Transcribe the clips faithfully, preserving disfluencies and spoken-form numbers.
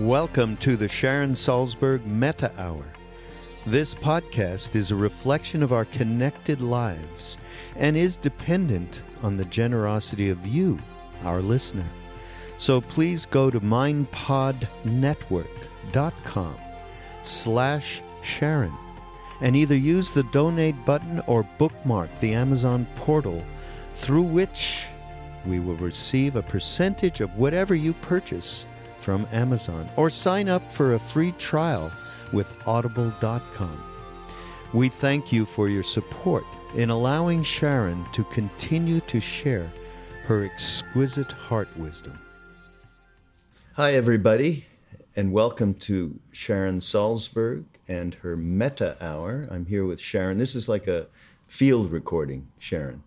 Welcome to the Sharon Salzberg Meta Hour. This podcast is a reflection of our connected lives and is dependent on the generosity of you, our listener. So please go to mindpodnetwork.com slash Sharon and either use the donate button or bookmark the Amazon portal through which we will receive a percentage of whatever you purchase from Amazon, or sign up for a free trial with audible dot com. We thank you for your support in allowing Sharon to continue to share her exquisite heart wisdom. Hi, everybody, and welcome to Sharon Salzberg and her Meta Hour. I'm here with Sharon. This is like a field recording, Sharon.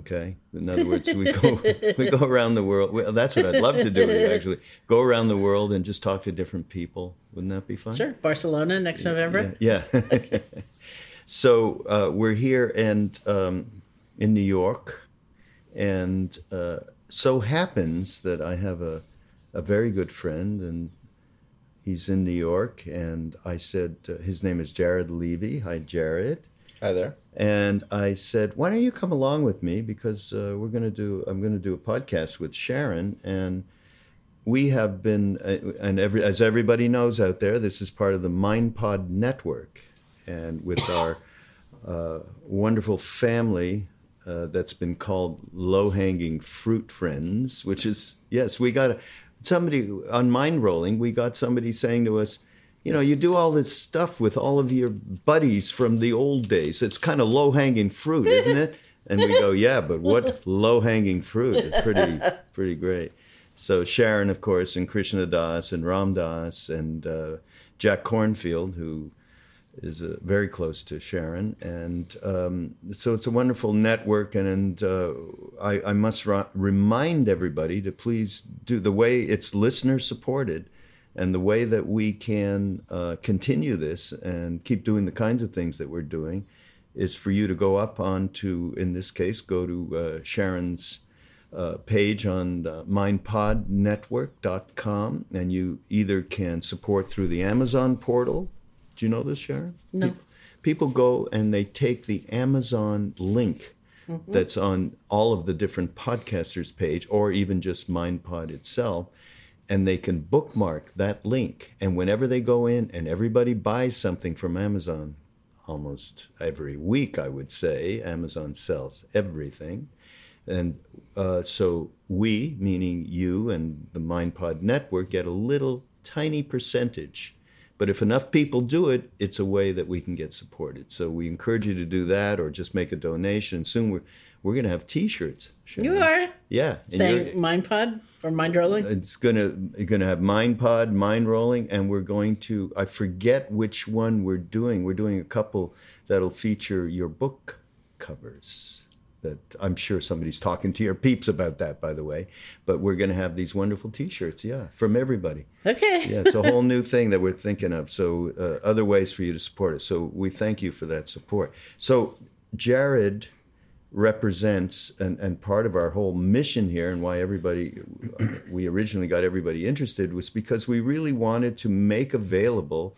Okay. In other words, we go we go around the world. Well, that's what I'd love to do. Actually, go around the world and just talk to different people. Wouldn't that be fun? Sure. Barcelona next yeah, November. Yeah. yeah. Okay. So uh, we're here and um, in New York, and uh, so happens that I have a a very good friend, and he's in New York. And I said uh, his name is Jared Levy. Hi, Jared. Hi there. And I said, why don't you come along with me? Because uh, we're going to do, I'm going to do a podcast with Sharon. And we have been, uh, and every, as everybody knows out there, this is part of the MindPod Network. And with our uh, wonderful family uh, that's been called Low-Hanging Fruit Friends, which is, yes, we got a, somebody on Mind Rolling, we got somebody saying to us, you know, you do all this stuff with all of your buddies from the old days. It's kind of low-hanging fruit, isn't it? And we go, yeah, but what low-hanging fruit. It's pretty, pretty great. So Sharon, of course, and Krishna Das and Ram Dass and uh, Jack Kornfield, who is uh, very close to Sharon. And um, so it's a wonderful network. And, and uh, I, I must ra- remind everybody to please do the way it's listener-supported and the way that we can uh, continue this and keep doing the kinds of things that we're doing is for you to go up onto, in this case, go to uh, Sharon's Uh, page on uh, mind pod network dot com, and you either can support through the Amazon portal. Do you know this, Sharon? No. People, people go and they take the Amazon link mm-hmm. that's on all of the different podcasters' page, or even just MindPod itself, and they can bookmark that link. And whenever they go in, and everybody buys something from Amazon almost every week, I would say, Amazon sells everything. And uh, so we, meaning you and the MindPod Network, get a little tiny percentage. But if enough people do it, it's a way that we can get supported. So we encourage you to do that or just make a donation. Soon we're, we're going to have T-shirts. Sharon. You are? Yeah. Saying MindPod or Mind Rolling? It's going to going to have MindPod, Mind Rolling, and we're going to, I forget which one we're doing. We're doing a couple that'll feature your book covers. That I'm sure somebody's talking to your peeps about that, by the way. But we're going to have these wonderful T-shirts, yeah, from everybody. Okay. Yeah, it's a whole new thing that we're thinking of. So uh, other ways for you to support us. So we thank you for that support. So Jared represents, and, and part of our whole mission here and why everybody, we originally got everybody interested was because we really wanted to make available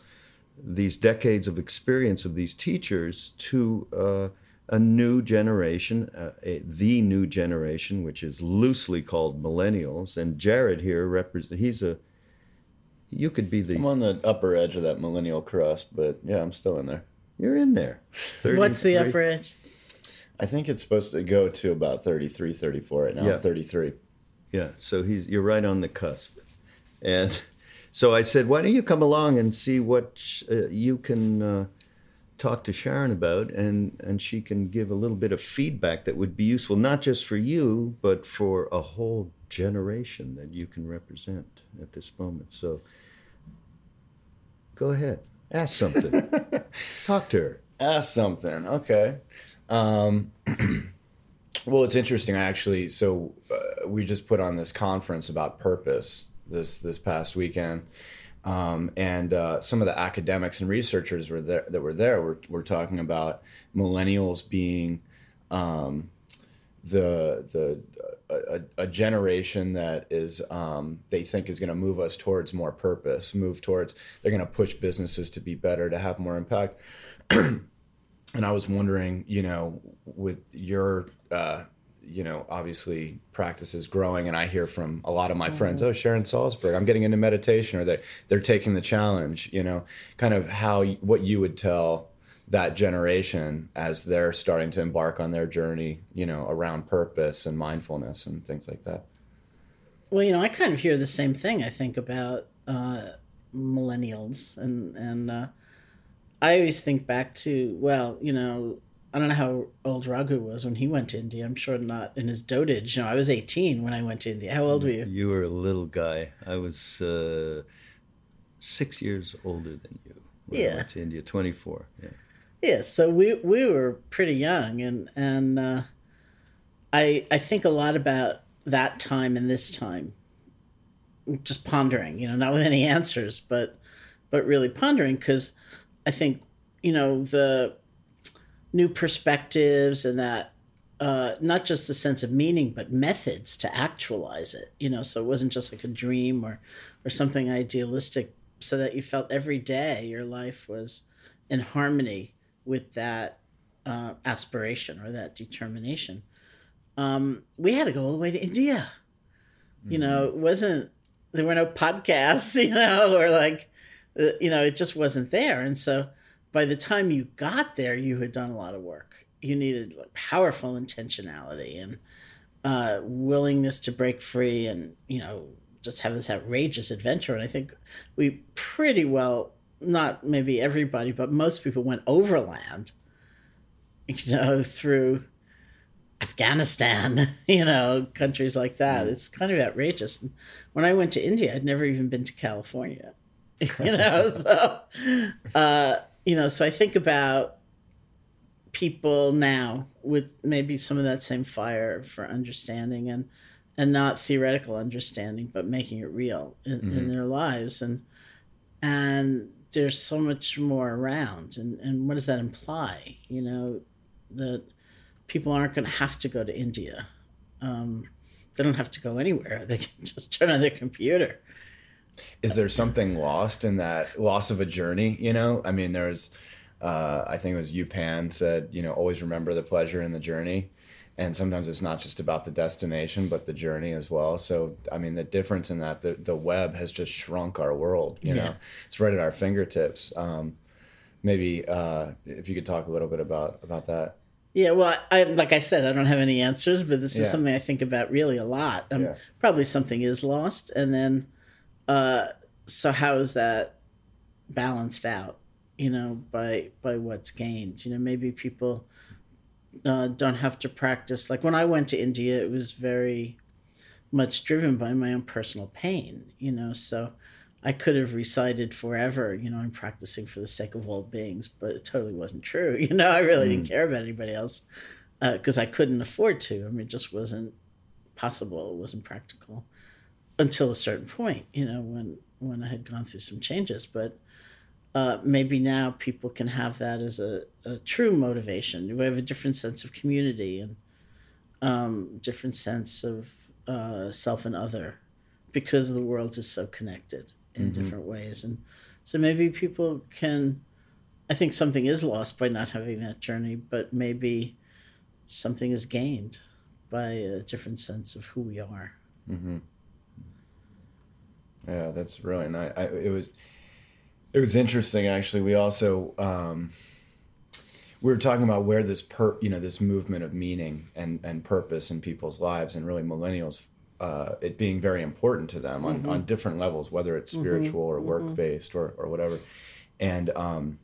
these decades of experience of these teachers to uh, a new generation, uh, a, the new generation, which is loosely called millennials. And Jared here, represents. he's a, you could be the... I'm on the upper edge of that millennial crust, but yeah, I'm still in there. You're in there. thirty, What's the thirty, upper edge? I think it's supposed to go to about thirty-three, thirty-four right now. Yeah. I'm thirty-three. Yeah, so he's you're right on the cusp. And so I said, why don't you come along and see what sh- uh, you can... Uh, talk to Sharon about, and, and she can give a little bit of feedback that would be useful, not just for you, but for a whole generation that you can represent at this moment. So go ahead, ask something. Talk to her. Ask something, okay. Um, well, it's interesting, actually. So uh, we just put on this conference about purpose this this past weekend. Um, and uh, some of the academics and researchers were there, that were there were, were talking about millennials being um, the the a, a generation that is um, they think is going to move us towards more purpose, move towards they're going to push businesses to be better, to have more impact. And I was wondering, you know, with your uh, you know, obviously practice is growing, and I hear from a lot of my mm-hmm. friends, oh, Sharon Salzberg, I'm getting into meditation, or they're, they're taking the challenge, you know, kind of how, what you would tell that generation as they're starting to embark on their journey, you know, around purpose and mindfulness and things like that. Well, you know, I kind of hear the same thing, I think, about uh, millennials. And, and uh, I always think back to, well, you know, I don't know how old Raghu was when he went to India. I'm sure not in his dotage. You know, I was eighteen when I went to India. How old were you? You were a little guy. I was uh, six years older than you when yeah. I went to India, twenty-four. Yeah, yeah. So we we were pretty young, and and uh, I I think a lot about that time and this time. Just pondering, you know, not with any answers, but but really pondering, because I think, you know, the new perspectives and that, uh, not just the sense of meaning, but methods to actualize it, you know, so it wasn't just like a dream or, or something idealistic, so that you felt every day your life was in harmony with that uh, aspiration or that determination. Um, we had to go all the way to India. Mm-hmm. You know, it wasn't, there were no podcasts, you know, or like, you know, it just wasn't there. And so, by the time you got there, you had done a lot of work. You needed powerful intentionality and uh, willingness to break free and, you know, just have this outrageous adventure. And I think we pretty well, not maybe everybody, but most people went overland, you know, through Afghanistan, you know, countries like that. It's kind of outrageous. And when I went to India, I'd never even been to California, you know, so, uh, you know, so I think about people now with maybe some of that same fire for understanding and, and not theoretical understanding, but making it real in, mm-hmm. in their lives. And, and there's so much more around. And, and what does that imply? You know, that people aren't going to have to go to India. Um, they don't have to go anywhere. They can just turn on their computer. Is there something lost in that loss of a journey? You know, I mean, there's, uh, I think it was Yupan said, you know, always remember the pleasure in the journey. And sometimes it's not just about the destination, but the journey as well. So, I mean, the difference in that, the, the web has just shrunk our world, you yeah. know, it's right at our fingertips. Um, maybe uh, if you could talk a little bit about, about that. Yeah, well, I, like I said, I don't have any answers, but this is yeah. something I think about really a lot. Um, yeah. Probably something is lost. And then, uh, so how is that balanced out, you know, by by what's gained? You know, maybe people uh, don't have to practice. Like when I went to India, it was very much driven by my own personal pain, you know, so I could have recited forever, you know, I'm practicing for the sake of all beings, but it totally wasn't true. You know, I really mm. didn't care about anybody else because uh, I couldn't afford to. I mean, it just wasn't possible. It wasn't practical until a certain point, you know, when, when I had gone through some changes. But uh, maybe now people can have that as a, a true motivation. We have a different sense of community and um, different sense of uh, self and other because the world is so connected in mm-hmm. different ways. And so maybe people can, I think something is lost by not having that journey, but maybe something is gained by a different sense of who we are. Mm-hmm. Yeah, that's really nice. I, it was, it was interesting actually. We also, um, we were talking about where this per, you know, this movement of meaning and, and purpose in people's lives and really millennials Uh, it being very important to them on, mm-hmm. on different levels, whether it's spiritual mm-hmm. or work-based mm-hmm. or, or whatever. And, um,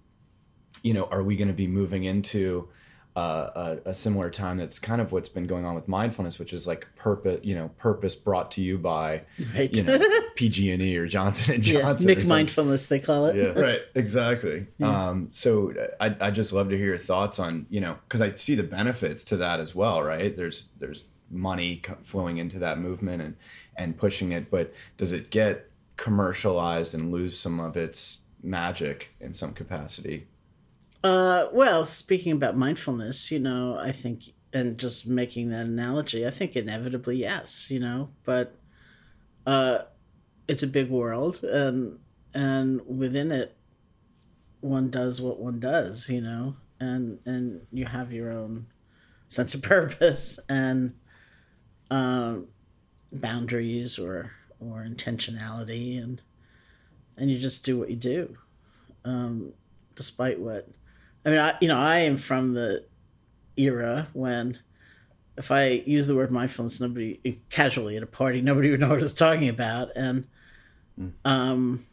you know, are we going to be moving into uh, a, a similar time that's kind of what's been going on with mindfulness, which is like purpose, you know, purpose brought to you by, right. you know, P G and E or Johnson and Johnson. Yeah, Mick mindfulness, they call it. Yeah, right. Exactly. Yeah. Um, so I, I just love to hear your thoughts on, you know, because I see the benefits to that as well, right? There's, there's, money flowing into that movement and, and pushing it, but does it get commercialized and lose some of its magic in some capacity? Uh, well, speaking about mindfulness, you know, I think, and just making that analogy, I think inevitably, yes, you know, but uh, it's a big world and, and within it, one does what one does, you know, and, and you have your own sense of purpose and, Um, boundaries or or intentionality, and and you just do what you do, um, despite what. I mean, I you know I am from the era when if I use the word mindfulness, nobody casually at a party, nobody would know what I was talking about. And mm. um,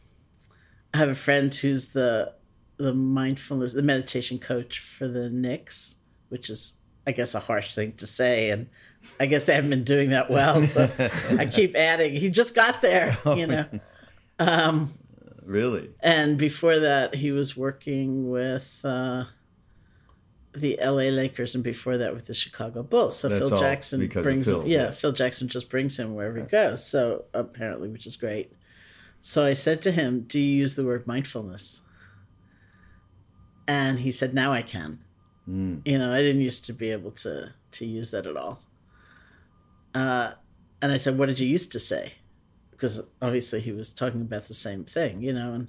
I have a friend who's the the mindfulness, the meditation coach for the Knicks, which is, I guess, a harsh thing to say, and I guess they haven't been doing that well, so I keep adding, he just got there, you know. Um, really? And before that, he was working with uh, the L A Lakers, and before that with the Chicago Bulls. So That's Phil Jackson brings Phil, him, yeah, yeah, Phil Jackson just brings him wherever he goes, so apparently, which is great. So I said to him, do you use the word mindfulness? And he said, now I can. Mm. You know, I didn't used to be able to, to use that at all. Uh, and I said, what did you used to say? Because obviously he was talking about the same thing, you know. And,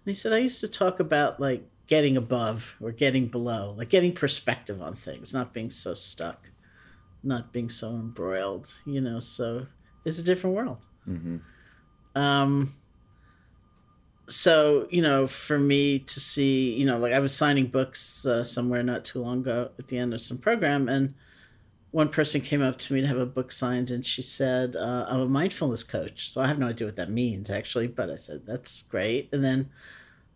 and he said, I used to talk about like getting above or getting below, like getting perspective on things, not being so stuck, not being so embroiled, you know. So it's a different world. Mm-hmm. Um, so, you know, for me to see, you know, like I was signing books uh, somewhere not too long ago at the end of some program, and one person came up to me to have a book signed, and she said, uh, I'm a mindfulness coach. So I have no idea what that means, actually, but I said, that's great. And then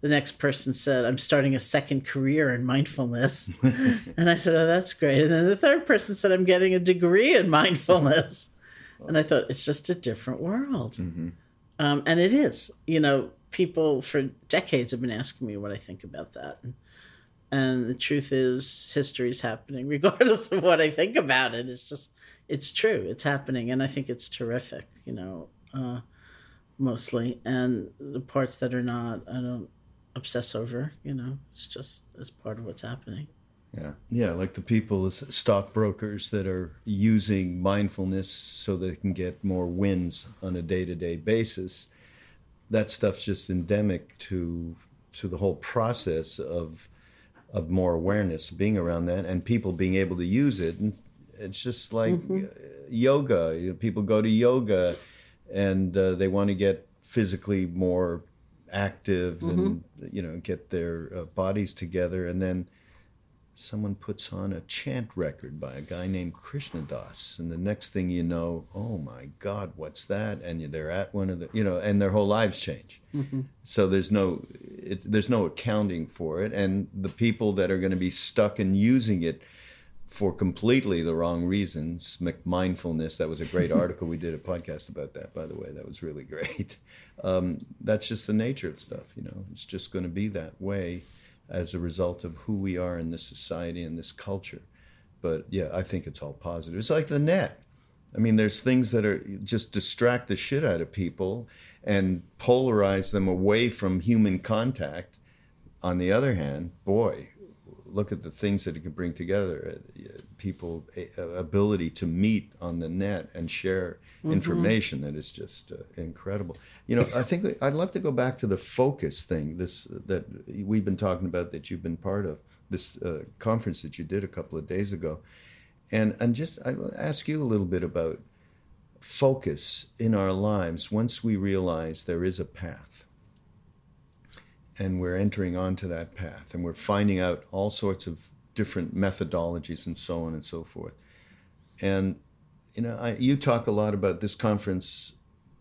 the next person said, I'm starting a second career in mindfulness. And I said, oh, that's great. And then the third person said, I'm getting a degree in mindfulness. And I thought, it's just a different world. Mm-hmm. Um, and it is. You know, people for decades have been asking me what I think about that. And the truth is, history's happening regardless of what I think about it. It's just, it's true. It's happening. And I think it's terrific, you know, uh, mostly. And the parts that are not, I don't obsess over, you know, it's just, it's part of what's happening. Yeah. Yeah. Like the people, stockbrokers that are using mindfulness so they can get more wins on a day-to-day basis. That stuff's just endemic to to the whole process of of more awareness being around that and people being able to use it. And it's just like mm-hmm. yoga. You know, people go to yoga and uh, they want to get physically more active mm-hmm. and, you know, get their uh, bodies together. And then someone puts on a chant record by a guy named Krishna Das. And the next thing you know, oh my God, what's that? And they're at one of the, you know, and their whole lives change. Mm-hmm. So there's no, it, there's no accounting for it. And the people that are going to be stuck in using it for completely the wrong reasons, mindfulness, that was a great article. We did a podcast about that, by the way. That was really great. Um, that's just the nature of stuff, you know. It's just going to be that way as a result of who we are in this society and this culture. But yeah, I think it's all positive. It's like the net. I mean, there's things that are just distract the shit out of people and polarize them away from human contact. On the other hand, boy, look at the things that it can bring together. People, ability to meet on the net and share mm-hmm. information that is just uh, incredible. You know, I think we, I'd love to go back to the focus thing, this uh, that we've been talking about, that you've been part of, this uh, conference that you did a couple of days ago. And and just I ask you a little bit about focus in our lives once we realize there is a path. And we're entering onto that path and we're finding out all sorts of different methodologies and so on and so forth. And, you know, I, you talk a lot about this conference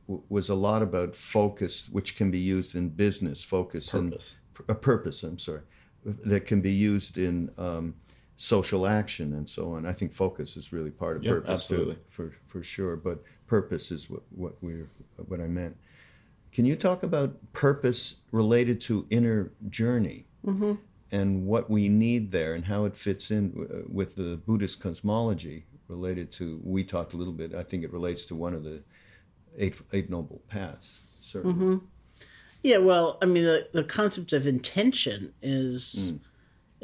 w- was a lot about focus, which can be used in business, focus and a purpose, I'm sorry, that can be used in um, social action and so on. I think focus is really part of yep, purpose. Absolutely. Too, for, for sure. But purpose is what, what we're, what I meant. Can you talk about purpose related to inner journey mm-hmm. and what we need there and how it fits in with the Buddhist cosmology related to, we talked a little bit, I think it relates to one of the Eight, eight Noble Paths, certainly. Mm-hmm. Yeah, well, I mean, the, the concept of intention is mm.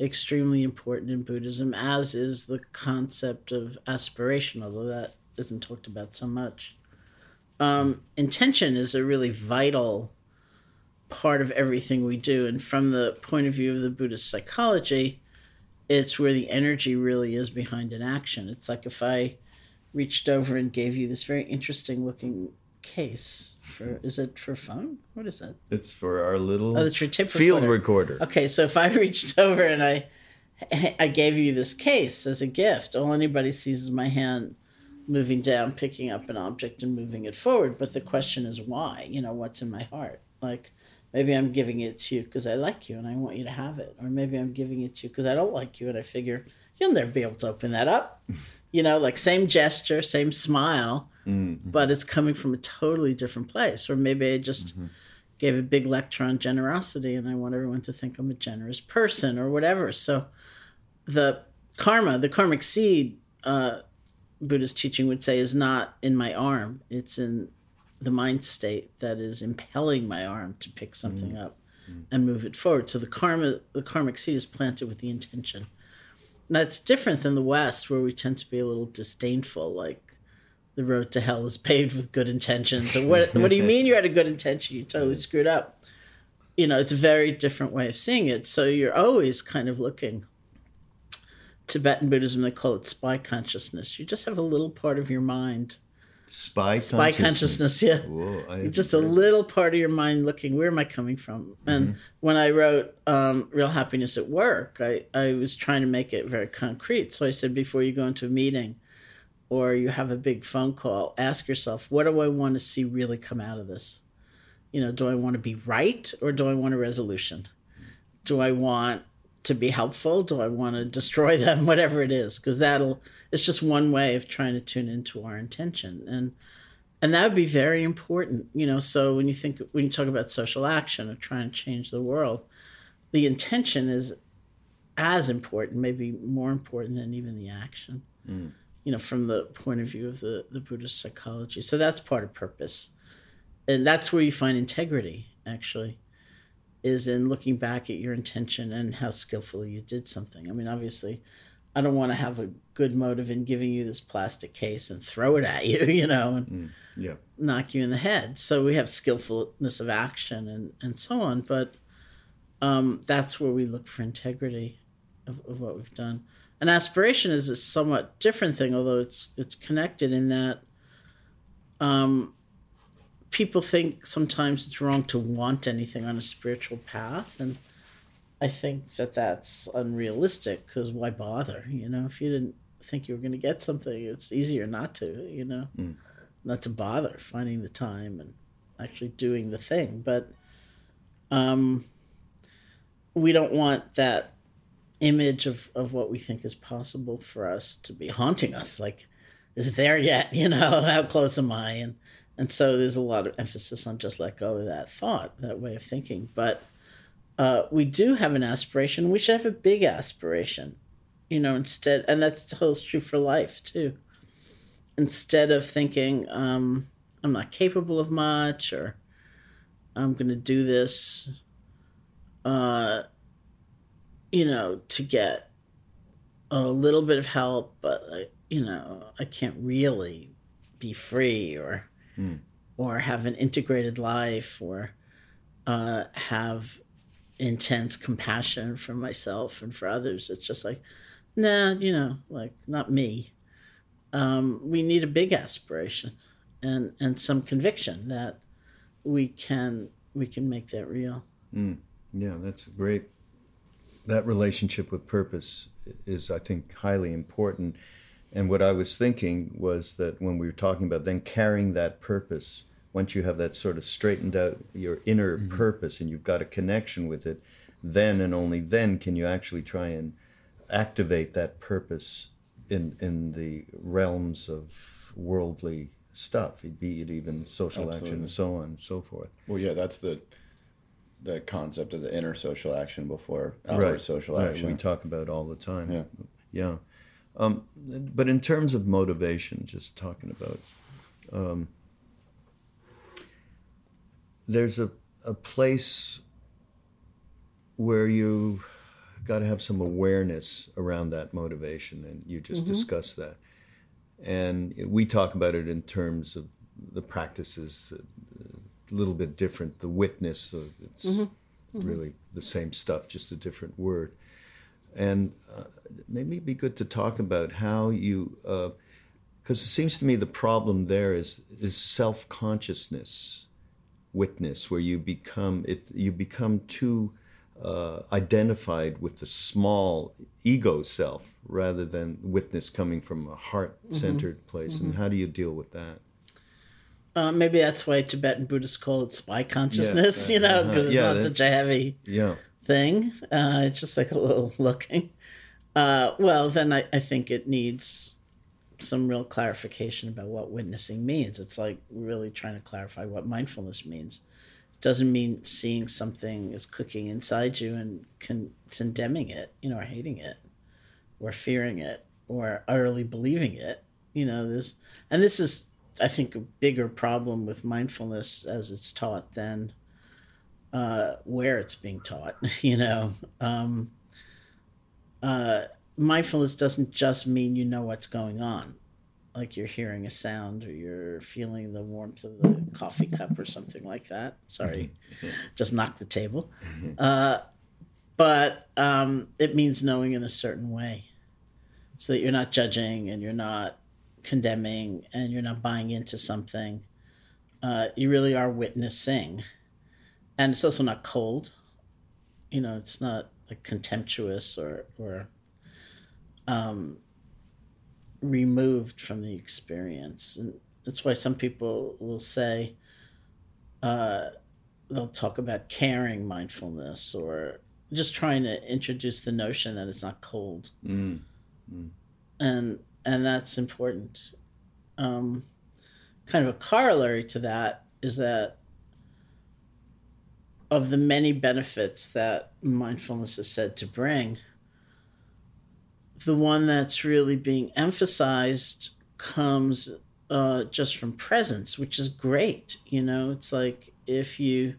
extremely important in Buddhism, as is the concept of aspiration, although that isn't talked about so much. Um, intention is a really vital part of everything we do. And from the point of view of the Buddhist psychology, it's where the energy really is behind an action. It's like if I reached over and gave you this very interesting looking case. For, is it for phone? What is that? It's for our little oh, it's for tip field recorder. recorder. Okay, so if I reached over and I, I gave you this case as a gift, all anybody sees is my hand moving down, picking up an object and moving it forward. But the question is why, you know, what's in my heart? Like maybe I'm giving it to you because I like you and I want you to have it. Or maybe I'm giving it to you because I don't like you and I figure you'll never be able to open that up. You know, like same gesture, same smile, mm-hmm. but it's coming from a totally different place. Or maybe I just mm-hmm. gave a big lecture on generosity and I want everyone to think I'm a generous person or whatever. So the karma, the karmic seed, uh, Buddhist teaching would say is not in my arm. It's in the mind state that is impelling my arm to pick something mm. up mm. and move it forward. So the karma, the karmic seed is planted with the intention. That's different than the West, where we tend to be a little disdainful, like the road to hell is paved with good intentions. So what, what do you mean you had a good intention? You totally screwed up. You know, it's a very different way of seeing it. So you're always kind of looking. Tibetan Buddhism, they call it spy consciousness. You just have a little part of your mind. Spy, spy consciousness. Spy consciousness, yeah. Whoa, just a little part of your mind looking, where am I coming from? Mm-hmm. And when I wrote um, Real Happiness at Work, I, I was trying to make it very concrete. So I said, before you go into a meeting or you have a big phone call, ask yourself, what do I want to see really come out of this? You know, do I want to be right or do I want a resolution? Do I want to be helpful? Do I want to destroy them? Whatever it is, because that'll, it's just one way of trying to tune into our intention. And and that would be very important. You know, so when you think, when you talk about social action or trying to change the world, the intention is as important, maybe more important than even the action, mm. you know, from the point of view of the, the Buddhist psychology. So that's part of purpose. And that's where you find integrity, actually, is in looking back at your intention and how skillfully you did something. I mean, obviously, I don't want to have a good motive in giving you this plastic case and throw it at you, you know, and mm, yeah. knock you in the head. So we have skillfulness of action and, and so on. But um, that's where we look for integrity of, of what we've done. And aspiration is a somewhat different thing, although it's it's connected in that um, people think sometimes it's wrong to want anything on a spiritual path. And I think that that's unrealistic, because why bother? You know, if you didn't think you were going to get something, it's easier not to, you know, mm. not to bother finding the time and actually doing the thing. But um, we don't want that image of, of what we think is possible for us to be haunting us. Like, is it there yet? You know, how close am I? And And so there's a lot of emphasis on just let go of that thought, that way of thinking. But uh, we do have an aspiration. We should have a big aspiration, you know, instead. And that holds true for life, too. Instead of thinking, um, I'm not capable of much, or I'm going to do this, uh, you know, to get a little bit of help, but, I, you know, I can't really be free, or... Mm. or have an integrated life, or uh, have intense compassion for myself and for others. It's just like, nah, you know, like, not me. Um, we need a big aspiration and, and some conviction that we can we can make that real. Mm. Yeah, that's great. That relationship with purpose is, I think, highly important. And what I was thinking was that when we were talking about then carrying that purpose, once you have that sort of straightened out, your inner mm-hmm. purpose, and you've got a connection with it, then and only then can you actually try and activate that purpose in in the realms of worldly stuff, be it even social Absolutely. action and so on and so forth. Well, yeah, that's the the concept of the inner social action before outer right. social action. Right. We talk about it all the time. Yeah. Yeah. Um, but in terms of motivation, just talking about, um, there's a, a place where you got to have some awareness around that motivation, and you just mm-hmm. discussed that. And we talk about it in terms of the practices, a little bit different, the witness, it's mm-hmm. Mm-hmm. really the same stuff, just a different word. And uh, maybe it'd be good to talk about how you, because uh, it seems to me the problem there is is self-consciousness, witness, where you become it, you become too uh, identified with the small ego self rather than witness coming from a heart-centered mm-hmm. place. Mm-hmm. And how do you deal with that? Uh, maybe that's why Tibetan Buddhists call it spy consciousness. Yeah, you know, because uh-huh. it's yeah, not such a heavy. Yeah. thing. Uh, it's just like a little looking. Uh, well, then I, I think it needs some real clarification about what witnessing means. It's like really trying to clarify what mindfulness means. It doesn't mean seeing something is cooking inside you and con- condemning it, you know, or hating it, or fearing it, or utterly believing it. You know, this, and this is, I think, a bigger problem with mindfulness as it's taught than Uh, where it's being taught, you know. Um, uh, mindfulness doesn't just mean you know what's going on, like you're hearing a sound or you're feeling the warmth of the coffee cup or something like that. Sorry, just knocked the table. Uh, but um, it means knowing in a certain way so that you're not judging and you're not condemning and you're not buying into something. Uh, you really are witnessing. And it's also not cold, you know, it's not like contemptuous or, or um, removed from the experience. And that's why some people will say, uh, they'll talk about caring mindfulness or just trying to introduce the notion that it's not cold. Mm. Mm. And and that's important. Um, kind of a corollary to that is that of the many benefits that mindfulness is said to bring, the one that's really being emphasized comes uh, just from presence, which is great. You know, it's like if you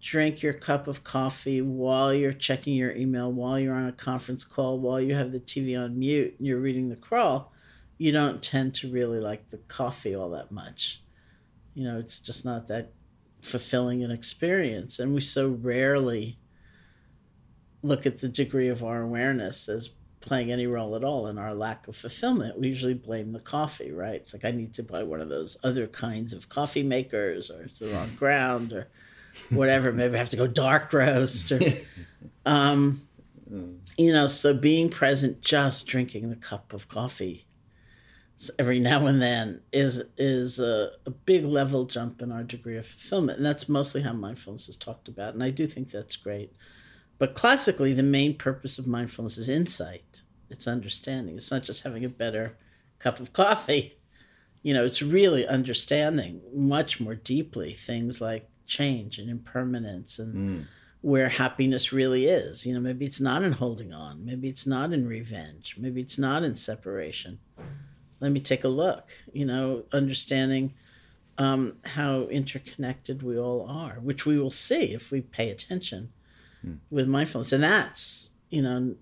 drink your cup of coffee while you're checking your email, while you're on a conference call, while you have the T V on mute and you're reading The Crawl, you don't tend to really like the coffee all that much. You know, it's just not that fulfilling an experience. And we so rarely look at the degree of our awareness as playing any role at all in our lack of fulfillment. We usually blame the coffee, right? It's like, I need to buy one of those other kinds of coffee makers, or it's the wrong ground, or whatever. Maybe I have to go dark roast. Or, um, you know, so being present, just drinking the cup of coffee every now and then is is a, a big level jump in our degree of fulfillment. And that's mostly how mindfulness is talked about. And I do think that's great. But classically, the main purpose of mindfulness is insight. It's understanding. It's not just having a better cup of coffee. You know, it's really understanding much more deeply things like change and impermanence and mm. where happiness really is. You know, maybe it's not in holding on. Maybe it's not in revenge. Maybe it's not in separation. Let me take a look, you know, understanding um, how interconnected we all are, which we will see if we pay attention mm. with mindfulness. And that's, you know,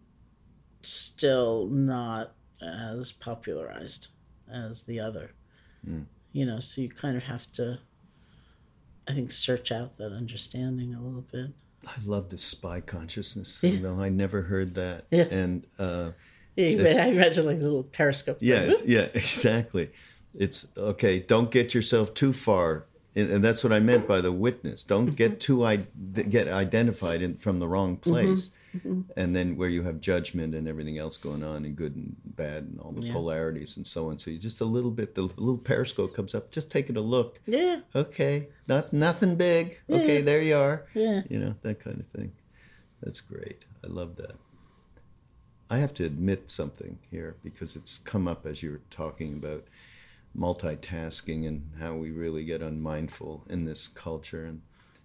still not as popularized as the other, mm. you know, so you kind of have to, I think, search out that understanding a little bit. I love this spy consciousness thing, yeah. though. I never heard that. Yeah. And, uh, yeah, read, I read like a little periscope. Yeah, it's, yeah, exactly. It's okay. Don't get yourself too far, and, and that's what I meant by the witness. Don't get too I, get identified in, from the wrong place, mm-hmm. and then where you have judgment and everything else going on, and good and bad, and all the yeah. polarities and so on. So you just a little bit. The little periscope comes up. Just taking a look. Yeah. Okay. Not nothing big. Yeah. Okay, there you are. Yeah. You know, that kind of thing. That's great. I love that. I have to admit something here, because it's come up as you were talking about multitasking and how we really get unmindful in this culture. And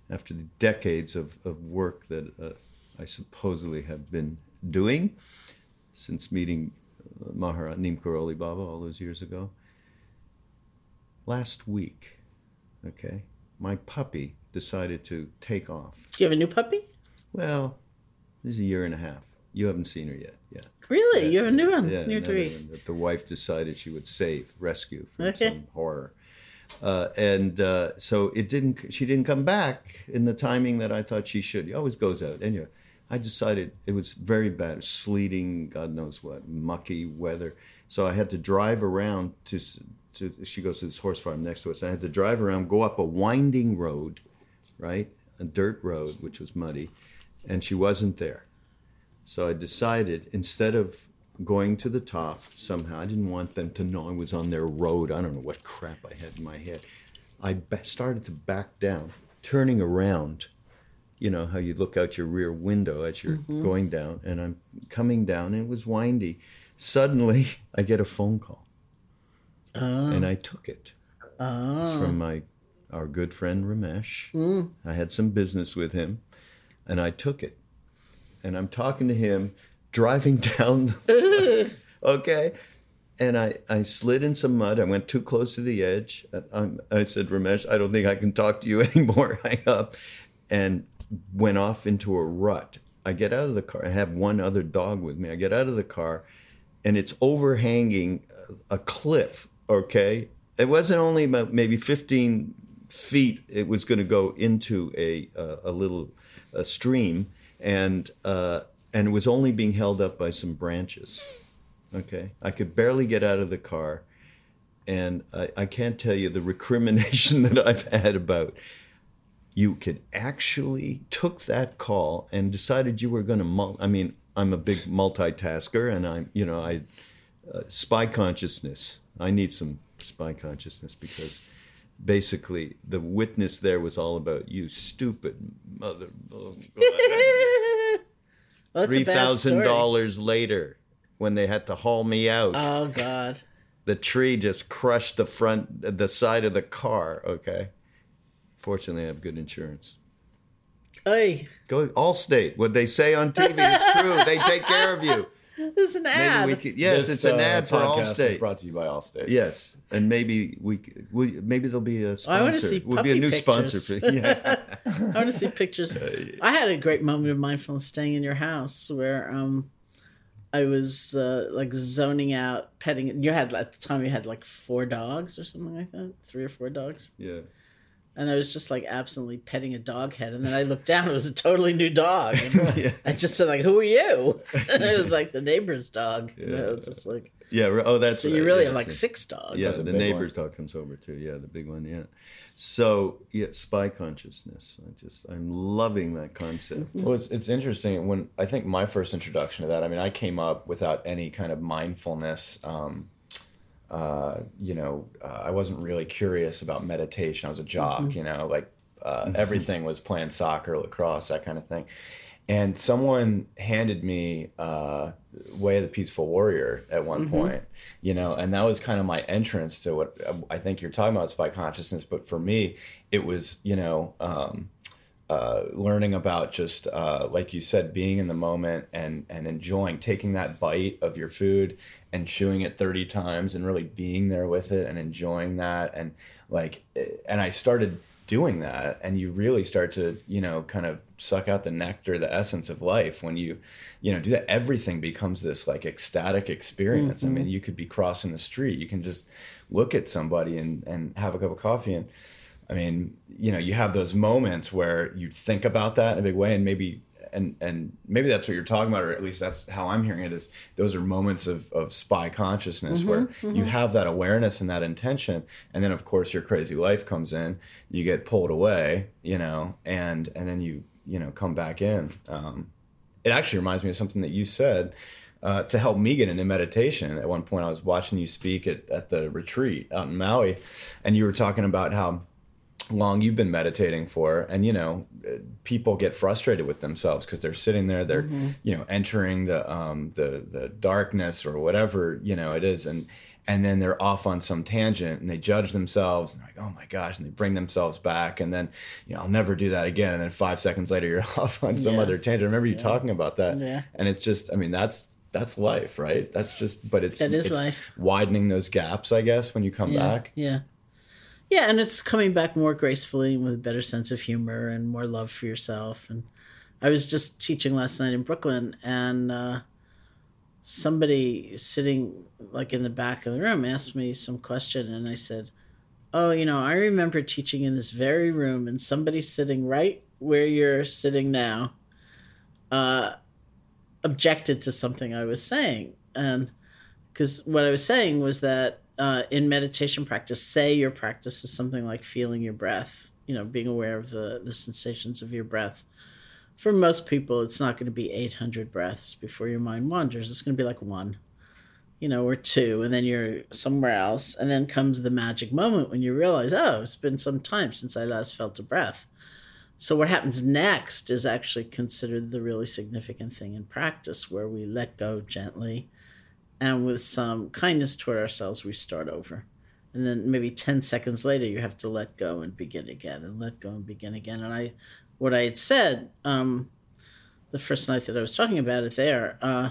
after the decades of, of work that uh, I supposedly have been doing since meeting uh, Maharaj Neem Karoli Baba all those years ago, last week, okay, my puppy decided to take off. Do you have a new puppy? Well, this is a year and a half. You haven't seen her yet. Yeah. Really? Yeah, you have a new one? Yeah, new one that the wife decided she would save, rescue from okay. some horror. Uh, and uh, so it didn't. She didn't come back in the timing that I thought she should. She always goes out. Anyway, I decided it was very bad, sleeting, God knows what, mucky weather. So I had to drive around to, to she goes to this horse farm next to us. I had to drive around, go up a winding road, right? A dirt road, which was muddy. And she wasn't there. So I decided, instead of going to the top somehow, I didn't want them to know I was on their road. I don't know what crap I had in my head. I started to back down, turning around. You know how you look out your rear window as you're mm-hmm. going down, and I'm coming down, and it was windy. Suddenly, I get a phone call, oh. and I took it. Oh. It's from my our good friend Ramesh. Mm. I had some business with him, and I took it. And I'm talking to him, driving down, okay? And I, I slid in some mud. I went too close to the edge. I, I said, Ramesh, I don't think I can talk to you anymore. Hang up. And went off into a rut. I get out of the car. I have one other dog with me. I get out of the car, and it's overhanging a cliff, okay? It wasn't only about maybe fifteen feet. It was going to go into a, a, a little a stream. And uh, and it was only being held up by some branches, okay? I could barely get out of the car, and I, I can't tell you the recrimination that I've had about, you could actually took that call and decided you were going to, mul- I mean, I'm a big multitasker, and I'm, you know, I, uh, spy consciousness. I need some spy consciousness, because basically the witness there was all about you, stupid mother. Well, three thousand dollars later, when they had to haul me out. Oh, God. The tree just crushed the front, the side of the car, okay? Fortunately, I have good insurance. Oy. Go Allstate. What they say on T V is true. They take care of you. This is an ad. Maybe we could, yes, this, it's an uh, ad for Allstate. It's brought to you by Allstate. Yes, and maybe we, we maybe there'll be a sponsor. Oh, I want to see puppy We'll be a new pictures. Sponsor. Yeah. I want to see pictures. I had a great moment of mindfulness staying in your house where um, I was uh, like zoning out, petting. You had at the time you had like four dogs or something like that, three or four dogs. Yeah. And I was just like absently petting a dog head. And then I looked down, it was a totally new dog. And yeah. I just said like, who are you? And it was like the neighbor's dog. Yeah. You know, just like, yeah. Oh, that's so you really have like six dogs. Yeah. The, the neighbor's one. Dog comes over too. Yeah. The big one. Yeah. So yeah, spy consciousness. I just, I'm loving that concept. Well, it's, it's interesting when I think my first introduction to that, I mean, I came up without any kind of mindfulness, um, Uh, you know, uh, I wasn't really curious about meditation. I was a jock, mm-hmm. you know, like uh, everything was playing soccer, lacrosse, that kind of thing. And someone handed me uh, Way of the Peaceful Warrior at one mm-hmm. point, you know, and that was kind of my entrance to what I think you're talking about, spy consciousness. But for me, it was, you know, um, uh, learning about just, uh, like you said, being in the moment and, and enjoying taking that bite of your food and chewing it thirty times and really being there with it and enjoying that. And like, and I started doing that, and you really start to, you know, kind of suck out the nectar, the essence of life. When you, you know, do that, everything becomes this like ecstatic experience. Mm-hmm. I mean, you could be crossing the street. You can just look at somebody and, and have a cup of coffee. And I mean, you know, you have those moments where you think about that in a big way, and maybe And and maybe that's what you're talking about, or at least that's how I'm hearing it, is those are moments of, of spy consciousness mm-hmm, where mm-hmm. you have that awareness and that intention. And then, of course, your crazy life comes in, you get pulled away, you know, and and then you, you know, come back in. Um, it actually reminds me of something that you said uh, to help me get into meditation. At one point, I was watching you speak at, at the retreat out in Maui, and you were talking about how long you've been meditating for, and you know, people get frustrated with themselves because they're sitting there, they're mm-hmm. you know, entering the um the the darkness or whatever, you know, it is, and and then they're off on some tangent and they judge themselves and they're like, oh my gosh, and they bring themselves back, and then, you know, I'll never do that again, and then five seconds later you're off on some yeah. other tangent. I remember you yeah. talking about that yeah. and it's just, I mean, that's that's life, right? That's just, but it's, that is it's life, widening those gaps, I guess, when you come yeah. back. Yeah. Yeah, and it's coming back more gracefully with a better sense of humor and more love for yourself. And I was just teaching last night in Brooklyn, and uh, somebody sitting like in the back of the room asked me some question, and I said, oh, you know, I remember teaching in this very room, and somebody sitting right where you're sitting now uh, objected to something I was saying. And because what I was saying was that Uh, in meditation practice, say your practice is something like feeling your breath, you know, being aware of the, the sensations of your breath. For most people, it's not going to be eight hundred breaths before your mind wanders. It's going to be like one, you know, or two, and then you're somewhere else. And then comes the magic moment when you realize, oh, it's been some time since I last felt a breath. So what happens next is actually considered the really significant thing in practice, where we let go gently. And with some kindness toward ourselves, we start over. And then maybe ten seconds later, you have to let go and begin again, and let go and begin again. And I, what I had said um, the first night that I was talking about it there uh,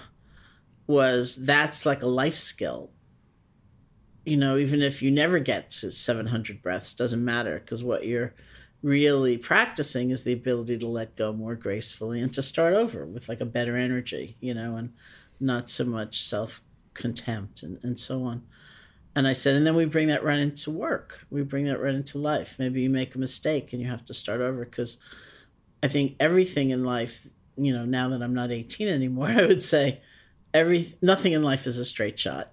was that's like a life skill. You know, even if you never get to seven hundred breaths, doesn't matter, because what you're really practicing is the ability to let go more gracefully and to start over with like a better energy, you know, and not so much self contempt and, and so on. And I said, and then we bring that right into work. We bring that right into life. Maybe you make a mistake and you have to start over, because I think everything in life, you know, now that I'm not eighteen anymore, I would say every nothing in life is a straight shot.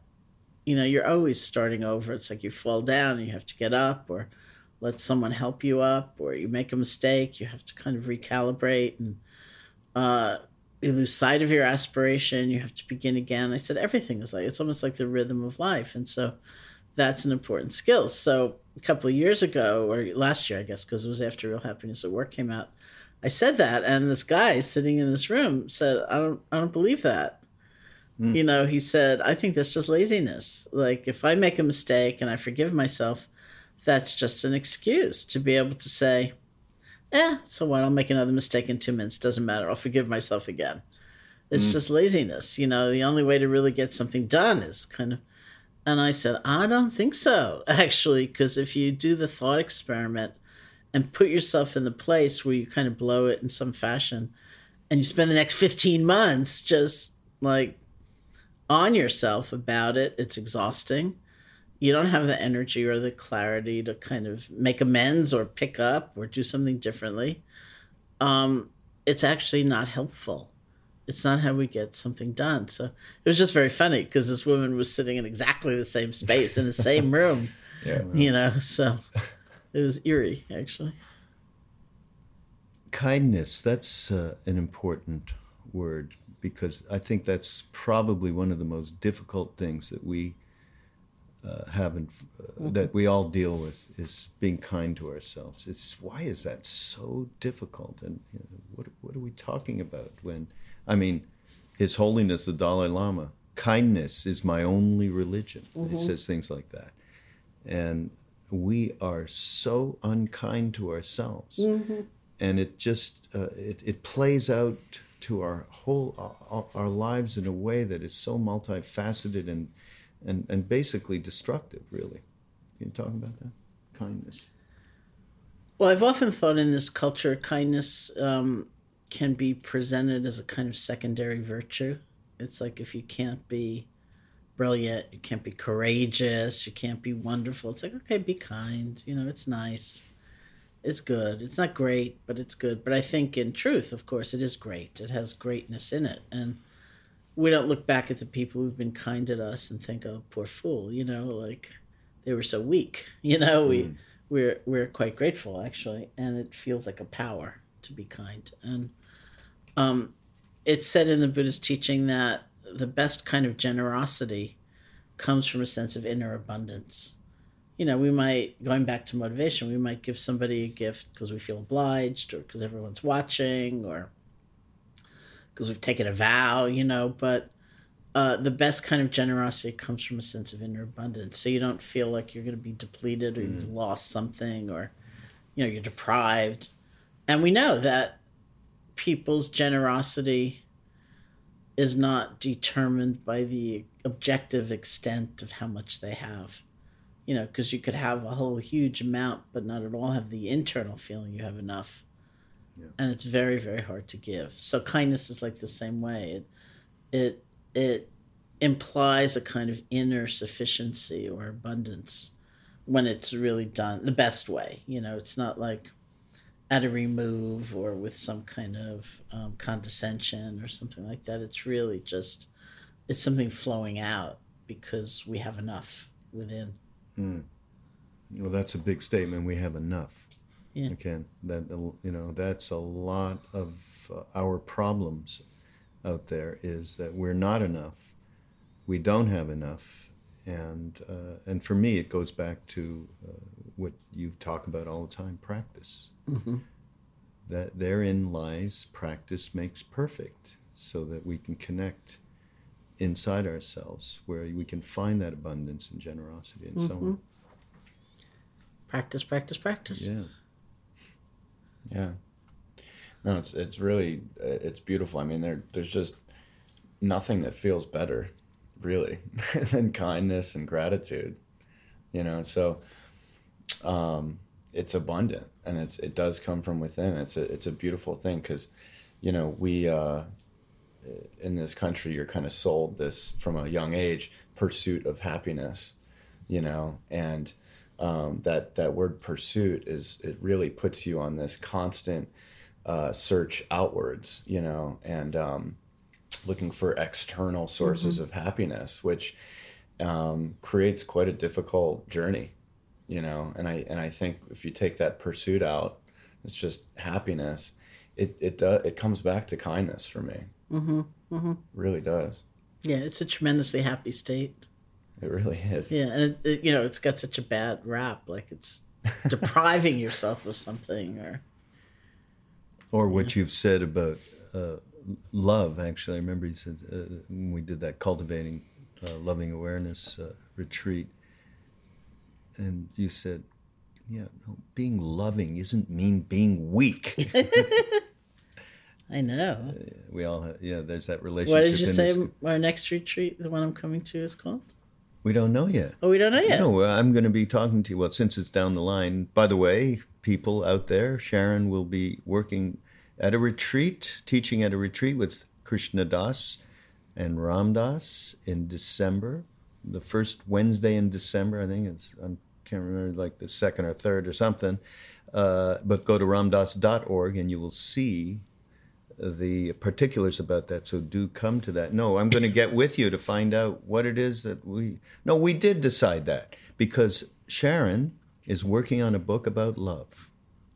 You know, you're always starting over. It's like you fall down and you have to get up, or let someone help you up, or you make a mistake. You have to kind of recalibrate, and uh, you lose sight of your aspiration. You have to begin again. I said, everything is like, it's almost like the rhythm of life. And so that's an important skill. So a couple of years ago, or last year, I guess, because it was after Real Happiness at Work came out, I said that, and this guy sitting in this room said, I don't, I don't believe that. Mm. You know, he said, I think that's just laziness. Like, if I make a mistake and I forgive myself, that's just an excuse to be able to say, eh, so what? I'll make another mistake in two minutes. Doesn't matter. I'll forgive myself again. It's mm. just laziness. You know, the only way to really get something done is kind of, and I said, I don't think so, actually, because if you do the thought experiment and put yourself in the place where you kind of blow it in some fashion, and you spend the next fifteen months just like on yourself about it, it's exhausting. You don't have the energy or the clarity to kind of make amends or pick up or do something differently. Um, it's actually not helpful. It's not how we get something done. So it was just very funny because this woman was sitting in exactly the same space in the same room, yeah, well. You know, so it was eerie, actually. Kindness, that's uh, an important word, because I think that's probably one of the most difficult things that we Uh, haven't uh, mm-hmm. that we all deal with, is being kind to ourselves. It's why is that so difficult? And you know, what what are we talking about? When I mean, His Holiness the Dalai Lama, kindness is my only religion. Mm-hmm. He says things like that, and we are so unkind to ourselves, mm-hmm. and it just uh, it it plays out to our whole uh, our lives in a way that is so multifaceted and. And and basically destructive, really. Can you talk about that? Kindness. Well, I've often thought in this culture, kindness um, can be presented as a kind of secondary virtue. It's like, if you can't be brilliant, you can't be courageous, you can't be wonderful. It's like, okay, be kind. You know, it's nice. It's good. It's not great, but it's good. But I think in truth, of course, it is great. It has greatness in it. And we don't look back at the people who've been kind to us and think, oh, poor fool, you know, like they were so weak. You know, we, mm. we're we're quite grateful, actually, and it feels like a power to be kind. And um, it's said in the Buddhist teaching that the best kind of generosity comes from a sense of inner abundance. You know, we might, going back to motivation, we might give somebody a gift because we feel obliged or because everyone's watching or because we've taken a vow, you know, but uh, the best kind of generosity comes from a sense of inner abundance. So you don't feel like you're going to be depleted or mm. you've lost something or, you know, you're deprived. And we know that people's generosity is not determined by the objective extent of how much they have, you know, because you could have a whole huge amount, but not at all have the internal feeling you have enough. Yeah. And it's very, very hard to give. So kindness is like the same way. It it it implies a kind of inner sufficiency or abundance when it's really done the best way. You know, it's not like at a remove or with some kind of um, condescension or something like that. It's really just, it's something flowing out because we have enough within. Mm. Well, that's a big statement. We have enough. Yeah. Again, that you know, that's a lot of uh, our problems out there, is that we're not enough, we don't have enough, and uh, and for me, it goes back to uh, what you talk about all the time: practice. Mm-hmm. That therein lies practice makes perfect, so that we can connect inside ourselves, where we can find that abundance and generosity, and mm-hmm. so on. Practice, practice, practice. Yeah. Yeah, no, it's it's really it's beautiful. I mean, there there's just nothing that feels better, really, than kindness and gratitude. You know, so um, it's abundant, and it's it does come from within. It's a it's a beautiful thing because, you know, we uh, in this country, you're kind of sold this from a young age, pursuit of happiness. You know, and. Um, that, that word pursuit is, it really puts you on this constant uh, search outwards, you know, and um, looking for external sources mm-hmm. of happiness, which um, creates quite a difficult journey, you know, and I, and I think if you take that pursuit out, it's just happiness. It, it, does, it comes back to kindness for me. Mm-hmm. Mm-hmm. It really does. Yeah. It's a tremendously happy state. It really is. Yeah, and it, it, you know, it's got such a bad rap, like it's depriving yourself of something, or or what you know. You've said about uh, love. Actually, I remember you said uh, when we did that cultivating uh, loving awareness uh, retreat, and you said, "Yeah, no, being loving isn't mean being weak." I know. Uh, we all have, yeah. There's that relationship. What did you say? Sc- our next retreat, the one I'm coming to, is called. We don't know yet. Oh, we don't know yet. No, I'm going to be talking to you. Well, since it's down the line, by the way, people out there, Sharon will be working at a retreat, teaching at a retreat with Krishna Das and Ram Dass in December, the first Wednesday in December. I think it's, I can't remember, like the second or third or something. Uh, but go to ramdas dot org and you will see the particulars about that, so do come to that. No, I'm going to get with you to find out what it is that we... No, we did decide that, because Sharon is working on a book about love,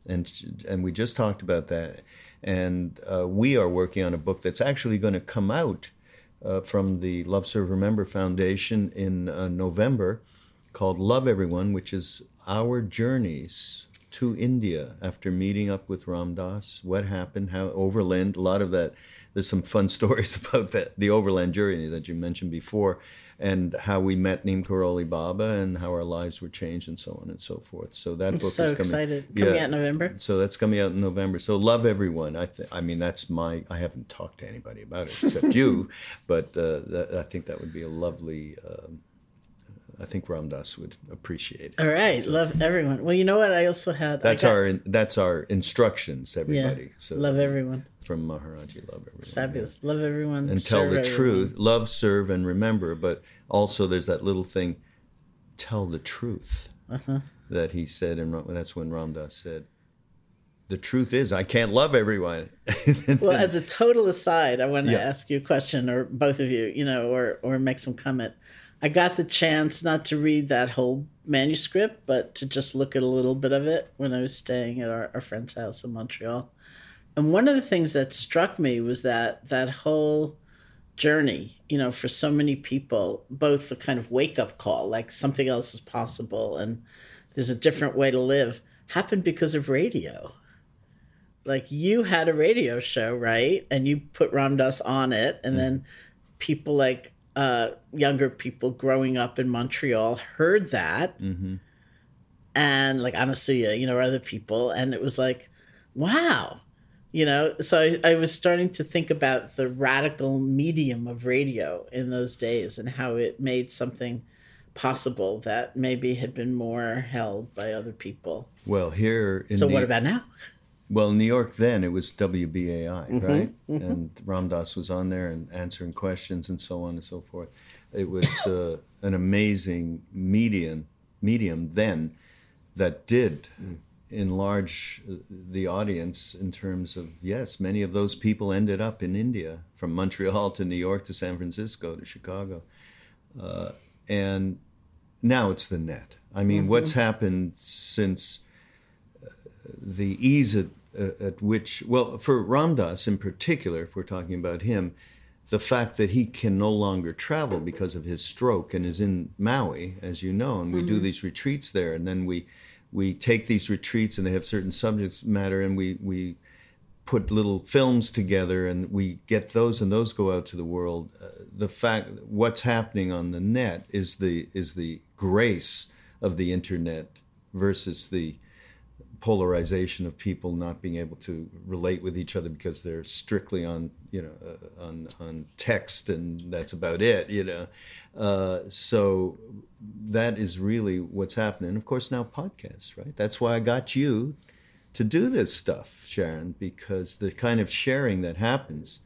and and we just talked about that, and uh, we are working on a book that's actually going to come out uh, from the Love Serve Remember Foundation in uh, November, called Love Everyone, which is our journeys to India after meeting up with Ram Dass, what happened, how overland, a lot of that. There's some fun stories about that, the overland journey that you mentioned before, and how we met Neem Karoli Baba and how our lives were changed and so on and so forth. So that I'm book so is coming, excited. Yeah, coming out in November. So that's coming out in November. So Love Everyone. I th- I mean, that's my, I haven't talked to anybody about it except you, but uh, that, I think that would be a lovely, um, I think Ram Dass would appreciate it. All right, so, love everyone. Well, you know what? I also had that's got, our that's our instructions, everybody. Yeah, so love everyone from Maharaji. Love everyone. It's fabulous. Yeah. Love everyone and tell the everyone. Truth. Love, serve, and remember. But also, there's that little thing, tell the truth, uh-huh. that he said, and that's when Ram Dass said, "The truth is, I can't love everyone." Well, as a total aside, I want to yeah. ask you a question, or both of you, you know, or or make some comment. I got the chance not to read that whole manuscript, but to just look at a little bit of it when I was staying at our, our friend's house in Montreal. And one of the things that struck me was that that whole journey, you know, for so many people, both the kind of wake-up call, like something else is possible and there's a different way to live, happened because of radio. Like, you had a radio show, right? And you put Ram Dass on it, and mm-hmm. then people like... Uh, younger people growing up in Montreal heard that, mm-hmm. and like Anasuya, you know, or other people, and it was like, wow, you know. So I, I was starting to think about the radical medium of radio in those days and how it made something possible that maybe had been more held by other people. Well, here in so the- what about now? Well, in New York then, it was W B A I, mm-hmm, right? Mm-hmm. And Ram Dass was on there and answering questions and so on and so forth. It was uh, an amazing medium, medium then that did mm. enlarge the audience in terms of, yes, many of those people ended up in India, from Montreal to New York to San Francisco to Chicago. Uh, and now it's the net. I mean, mm-hmm. what's happened since... the ease at, uh, at which, well, for Ram Dass in particular, if we're talking about him, the fact that he can no longer travel because of his stroke and is in Maui, as you know, and we mm-hmm. do these retreats there, and then we we take these retreats and they have certain subject matter, and we, we put little films together and we get those, and those go out to the world. Uh, the fact, what's happening on the net is the is the grace of the internet versus the polarization of people not being able to relate with each other because they're strictly on, you know, uh, on on text, and that's about it, you know. Uh, so that is really what's happening. And of course, now podcasts, right? That's why I got you to do this stuff, Sharon, because the kind of sharing that happens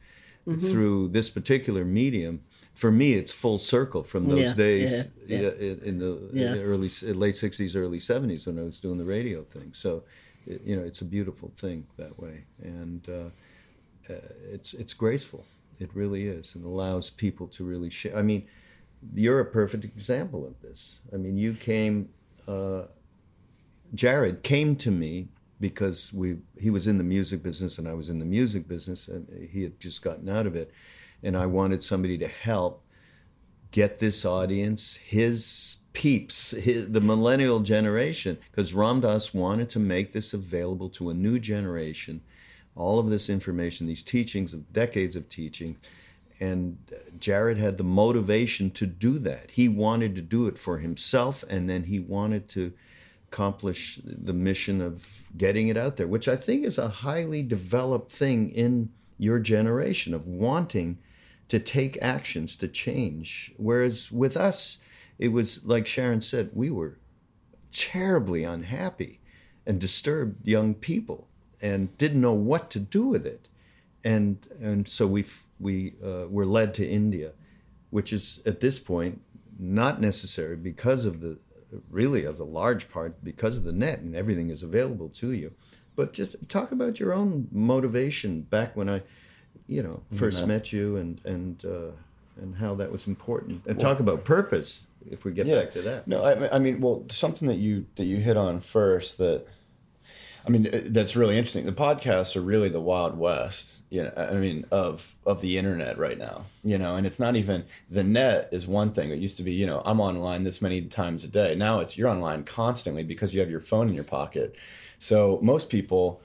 mm-hmm. through this particular medium, for me, it's full circle from those yeah, days yeah, yeah. in the yeah. early, late sixties, early seventies when I was doing the radio thing. So, you know, it's a beautiful thing that way, and uh, it's it's graceful. It really is, and allows people to really share. I mean, you're a perfect example of this. I mean, you came, uh, Jared came to me because we he was in the music business and I was in the music business, and he had just gotten out of it. And I wanted somebody to help get this audience, his peeps, his, the millennial generation, because Ram Dass wanted to make this available to a new generation, all of this information, these teachings of decades of teaching. And Jared had the motivation to do that. He wanted to do it for himself, and then he wanted to accomplish the mission of getting it out there, which I think is a highly developed thing in your generation, of wanting to take actions to change. Whereas with us, it was like Sharon said, we were terribly unhappy and disturbed young people and didn't know what to do with it. And and so we we uh, were led to India, which is at this point not necessary because of the, really as a large part, because of the net and everything is available to you. But just talk about your own motivation back when I, you know, first no. met you and and uh, and how that was important. And well, talk about purpose if we get yeah. back to that. No, I, I mean, well, something that you that you hit on first that, I mean, that's really interesting. The podcasts are really the Wild West, you know, I mean, of of the internet right now, you know, and it's not even, the net is one thing. It used to be, you know, I'm online this many times a day. Now it's, you're online constantly because you have your phone in your pocket. So most people,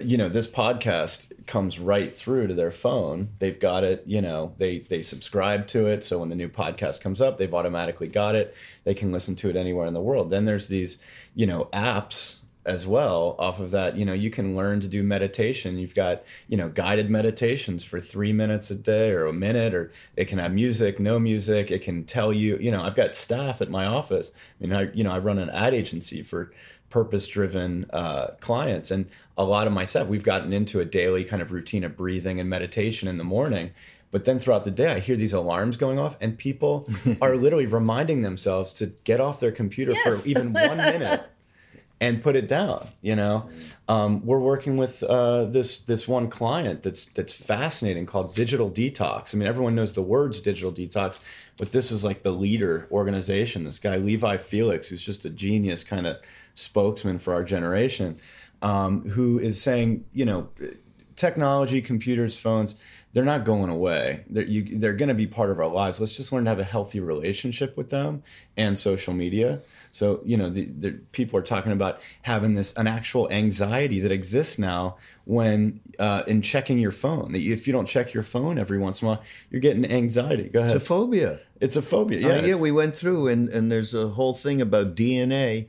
you know, this podcast comes right through to their phone. They've got it, you know, they they subscribe to it. So when the new podcast comes up, they've automatically got it. They can listen to it anywhere in the world. Then there's these, you know, apps as well off of that. You know, you can learn to do meditation. You've got, you know, guided meditations for three minutes a day or a minute, or it can have music, no music. It can tell you, you know, I've got staff at my office. I mean, I, you know, I run an ad agency for purpose-driven uh, clients. And a lot of my staff, we've gotten into a daily kind of routine of breathing and meditation in the morning. But then throughout the day, I hear these alarms going off and people are literally reminding themselves to get off their computer yes. for even one minute and put it down. You know, um, we're working with uh, this this one client that's that's fascinating called Digital Detox. I mean, everyone knows the words Digital Detox, but this is like the leader organization. This guy, Levi Felix, who's just a genius kind of spokesman for our generation, um, who is saying, you know, technology, computers, phones, they're not going away. They're, you, they're going to be part of our lives. Let's just learn to have a healthy relationship with them and social media. So, you know, the, the people are talking about having this, an actual anxiety that exists now when uh, in checking your phone, that if you don't check your phone every once in a while, you're getting anxiety. Go ahead. It's a phobia. It's a phobia. Yeah, uh, yeah we went through and, and there's a whole thing about D N A.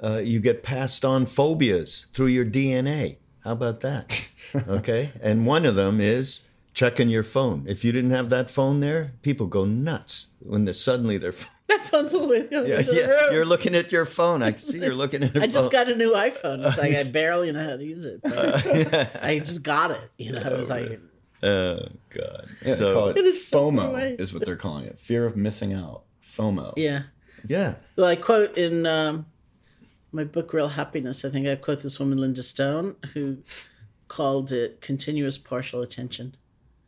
Uh, you get passed on phobias through your D N A. How about that? Okay. And one of them is checking your phone. If you didn't have that phone there, people go nuts when suddenly their phone. That phone's all the way yeah, yeah. the room. You're looking at your phone. I can see you're looking at your I phone. I just got a new iPhone. It's like I barely know how to use it. Uh, yeah. I just got it. You know, I was like, oh, God. Yeah, so, they call it, it is FOMO, so is what they're calling it. Fear of missing out. FOMO. Yeah. Yeah. Well, I quote in um, my book, Real Happiness, I think I quote this woman, Linda Stone, who called it continuous partial attention.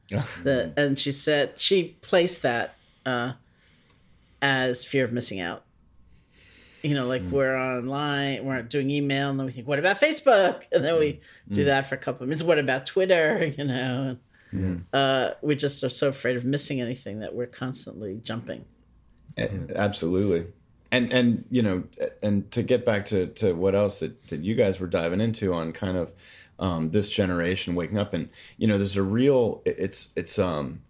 the, and she said, she placed that uh, as fear of missing out. You know, like mm. we're online, we're doing email, and then we think, what about Facebook? And then we mm. do that for a couple of minutes. What about Twitter? You know, mm. uh, we just are so afraid of missing anything that we're constantly jumping. Absolutely. And, and you know, and to get back to, to what else that, that you guys were diving into on kind of um, this generation waking up, and, you know, there's a real, it's, it's, um,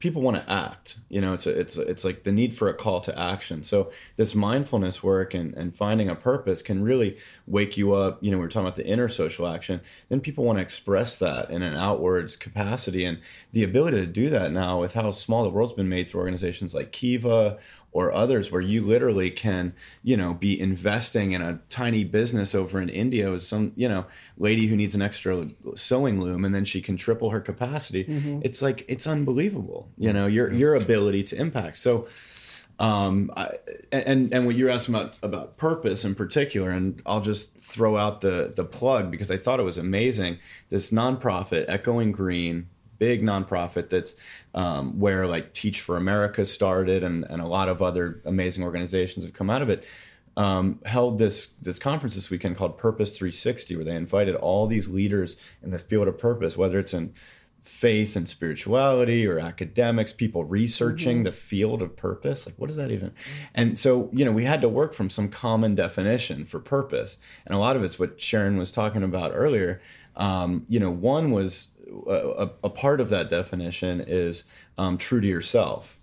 people want to act, you know, it's, a, it's, a, it's like the need for a call to action. So this mindfulness work and, and finding a purpose can really wake you up. You know, we we're talking about the inner social action, then people want to express that in an outwards capacity, and the ability to do that now with how small the world's been made through organizations like Kiva or others, where you literally can, you know, be investing in a tiny business over in India with some, you know, lady who needs an extra sewing loom, and then she can triple her capacity. Mm-hmm. It's like, it's unbelievable, you know, your your ability to impact. So, um, I, and and what you're asking about about purpose in particular, and I'll just throw out the the plug because I thought it was amazing. This nonprofit, Echoing Green, big nonprofit that's um, where like Teach for America started, and, and a lot of other amazing organizations have come out of it, um, held this this conference this weekend called Purpose three sixty, where they invited all these leaders in the field of purpose, whether it's in faith and spirituality or academics, people researching mm-hmm. the field of purpose. Like, what is that even? And so, you know, we had to work from some common definition for purpose. And a lot of it's what Sharon was talking about earlier. Um, you know, one was a, a part of that definition is um, true to yourself.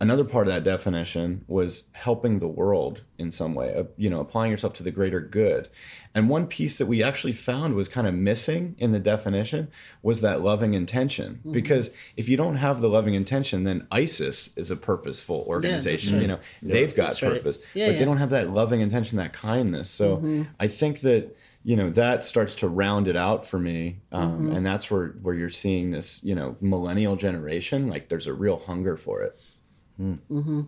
Another part of that definition was helping the world in some way, uh, you know, applying yourself to the greater good. And one piece that we actually found was kind of missing in the definition was that loving intention. Mm-hmm. Because if you don't have the loving intention, then ISIS is a purposeful organization. Yeah, right. You know, yeah, they've got purpose, right. yeah, but yeah. they don't have that loving intention, that kindness. So mm-hmm. I think that, you know, that starts to round it out for me. Um, mm-hmm. And that's where, where you're seeing this, you know, millennial generation, like there's a real hunger for it. Mm-hmm.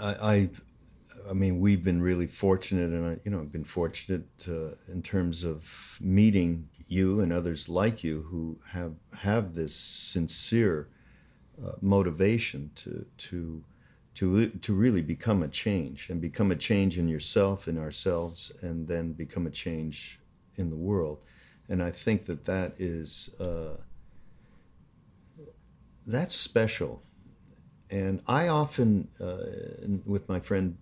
I, I, I mean, we've been really fortunate, and I, you know, I've been fortunate uh, in terms of meeting you and others like you who have have this sincere uh, motivation to to to to really become a change and become a change in yourself, in ourselves, and then become a change in the world. And I think that that is. Uh, That's special. And I often, uh, with my friend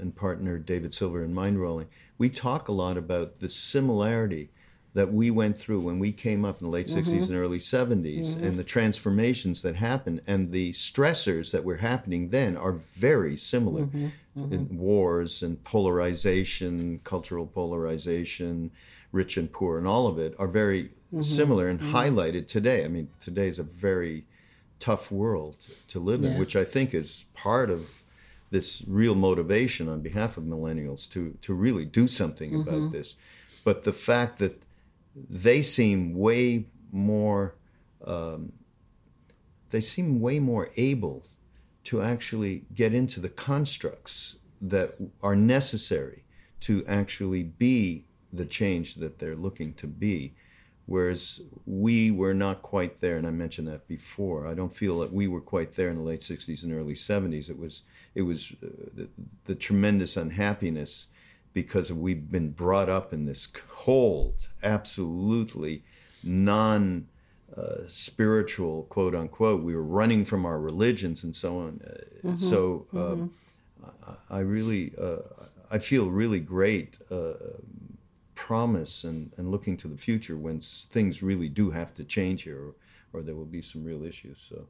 and partner, David Silver in Mind Rolling, we talk a lot about the similarity that we went through when we came up in the late mm-hmm. sixties and early seventies mm-hmm. and the transformations that happened and the stressors that were happening then are very similar mm-hmm. Mm-hmm. in wars and polarization, cultural polarization, rich and poor and all of it are very mm-hmm. similar and mm-hmm. highlighted today. I mean, today's a very tough world to live in, yeah. which I think is part of this real motivation on behalf of millennials to to really do something mm-hmm. about this. But the fact that they seem way more um, they seem way more able to actually get into the constructs that are necessary to actually be the change that they're looking to be. Whereas we were not quite there, and I mentioned that before. I don't feel that we were quite there in the late sixties and early seventies. It was, it was uh, the, the tremendous unhappiness because we've been brought up in this cold, absolutely non-spiritual, uh, quote unquote. We were running from our religions and so on. Mm-hmm. So uh, mm-hmm. I, I really, uh, I feel really great. Uh, promise and, and looking to the future when things really do have to change here or, or there will be some real issues. So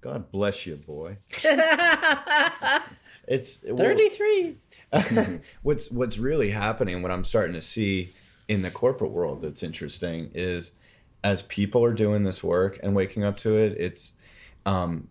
God bless you, boy. It's thirty-three. Well, what's what's really happening, what I'm starting to see in the corporate world that's interesting is as people are doing this work and waking up to it, it's um,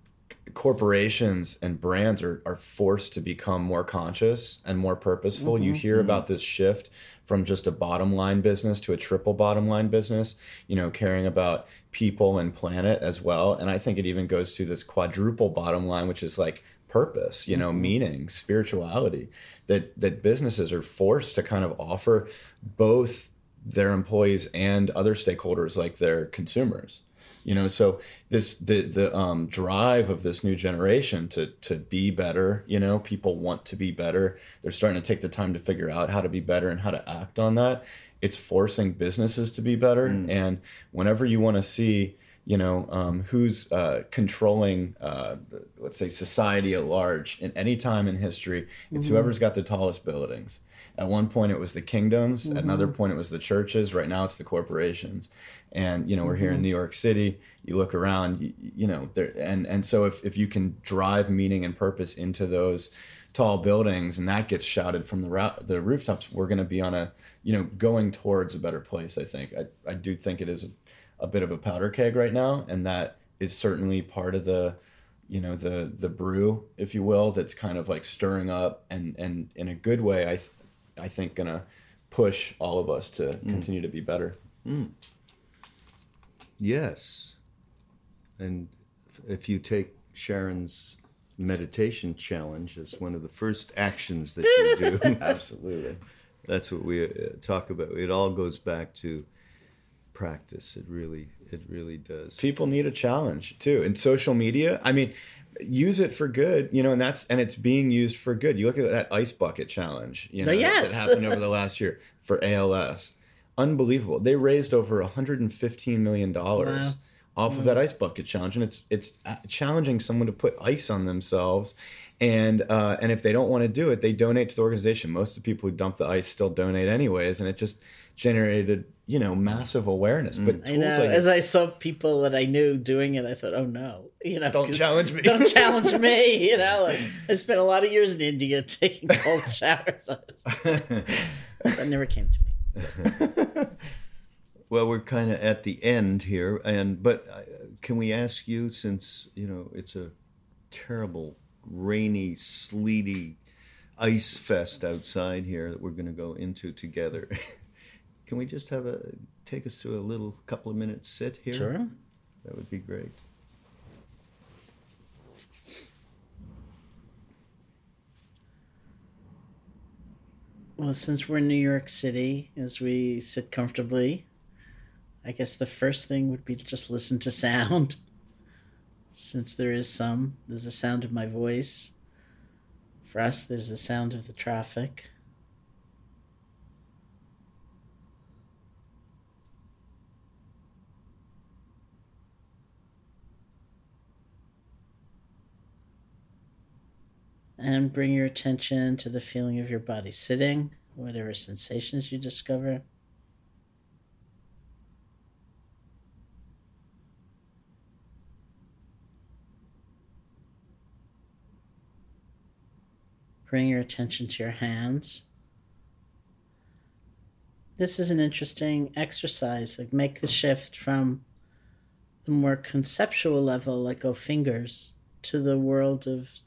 corporations and brands are, are forced to become more conscious and more purposeful. Mm-hmm. You hear mm-hmm. about this shift from just a bottom line business to a triple bottom line business, you know, caring about people and planet as well. And I think it even goes to this quadruple bottom line, which is like purpose, you know, mm-hmm. meaning, spirituality, that that businesses are forced to kind of offer both their employees and other stakeholders like their consumers. You know, so this the the um, drive of this new generation to to be better, you know, people want to be better. They're starting to take the time to figure out how to be better and how to act on that. It's forcing businesses to be better. Mm. And whenever you want to see, you know, um, who's uh, controlling, uh, let's say, society at large in any time in history, it's mm-hmm. whoever's got the tallest buildings. At one point, it was the kingdoms. Mm-hmm. At another point, it was the churches. Right now, it's the corporations. And, you know, we're here mm-hmm. in New York City. You look around, you, you know, there, and, and so if, if you can drive meaning and purpose into those tall buildings and that gets shouted from the ro- the rooftops, we're going to be on a, you know, going towards a better place, I think. I, I do think it is a, a bit of a powder keg right now. And that is certainly part of the, you know, the the brew, if you will, that's kind of like stirring up. And, and in a good way, I th- I think going to push all of us to continue mm. to be better. Mm. Yes. And if you take Sharon's meditation challenge as one of the first actions that you do. Absolutely. That's what we talk about. It all goes back to practice. It really, it really does. People need a challenge too. And social media, I mean, use it for good, you know, and that's, and it's being used for good. You look at that ice bucket challenge, you know, yes. that, that happened over the last year for A L S. Unbelievable. They raised over one hundred fifteen million dollars wow. off of that ice bucket challenge. And it's it's challenging someone to put ice on themselves. And uh, and if they don't want to do it, they donate to the organization. Most of the people who dump the ice still donate anyways. And it just generated, you know, massive awareness. But I know. Like, as I saw people that I knew doing it, I thought, oh, no. You know, don't challenge me. Don't challenge me. You know, like, I spent a lot of years in India taking cold showers. That never came to me. Well, we're kind of at the end here, and but can we ask you, since you know it's a terrible, rainy, sleety ice fest outside here that we're going to go into together, can we just have a take us to a little couple of minutes sit here? Sure, that would be great. Well, since we're in New York City, as we sit comfortably, I guess the first thing would be to just listen to sound. Since there is some, there's the sound of my voice. For us, there's the sound of the traffic. And bring your attention to the feeling of your body sitting, whatever sensations you discover. Bring your attention to your hands. This is an interesting exercise. Like, make the shift from the more conceptual level, like, oh, fingers, to the world of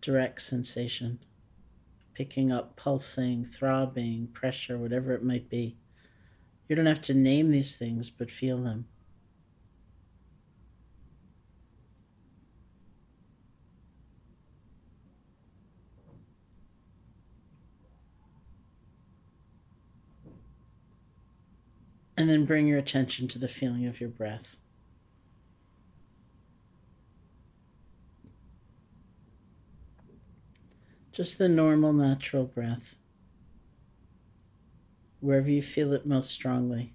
direct sensation, picking up pulsing, throbbing, pressure, whatever it might be. You don't have to name these things, but feel them. And then bring your attention to the feeling of your breath. Just the normal, natural breath, wherever you feel it most strongly.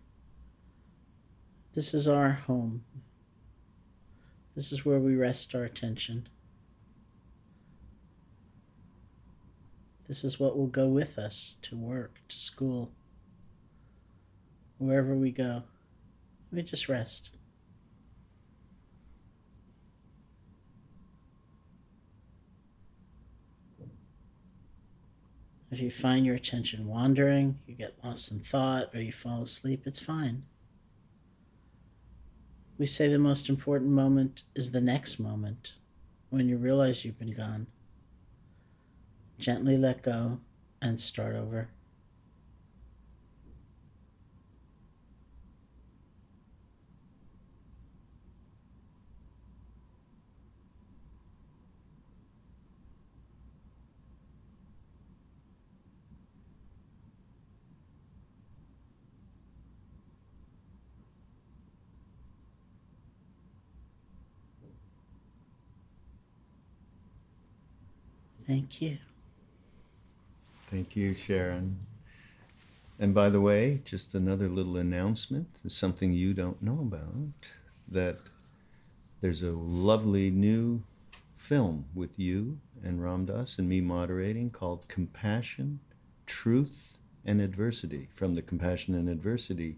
This is our home. This is where we rest our attention. This is what will go with us to work, to school, wherever we go. We just rest. If you find your attention wandering, you get lost in thought, or you fall asleep, it's fine. We say the most important moment is the next moment, when you realize you've been gone. Gently let go and start over. Thank you. Thank you, Sharon. And by the way, just another little announcement, something you don't know about, that there's a lovely new film with you and Ram Dass and me moderating called Compassion, Truth, and Adversity, from the Compassion and Adversity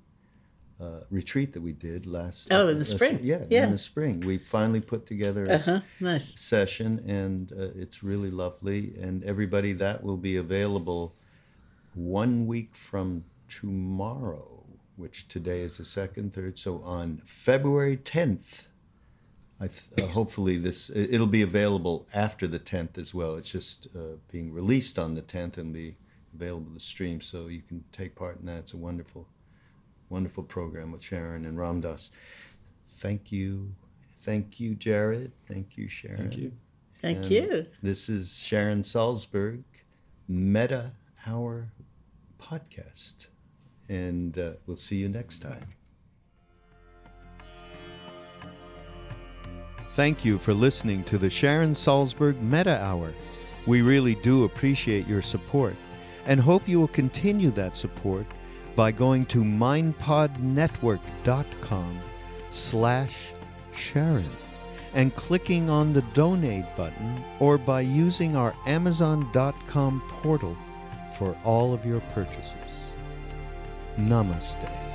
Uh, retreat that we did last oh in the uh, spring uh, yeah, yeah in the spring we finally put together a uh-huh. nice. session, and uh, it's really lovely. And everybody, that will be available one week from tomorrow, which today is the second, third, so on February tenth I th- uh, hopefully this it'll be available after the tenth as well. It's just uh, being released on the tenth and be available to stream, so you can take part in that. It's a wonderful Wonderful program with Sharon and Ram Dass. Thank you. Thank you, Jared. Thank you, Sharon. Thank you. Thank and you. This is Sharon Salzberg, Meta Hour Podcast. And uh, we'll see you next time. Thank you for listening to the Sharon Salzberg Meta Hour. We really do appreciate your support and hope you will continue that support by going to mindpodnetwork.com slash Sharon and clicking on the donate button, or by using our amazon dot com portal for all of your purchases. Namaste.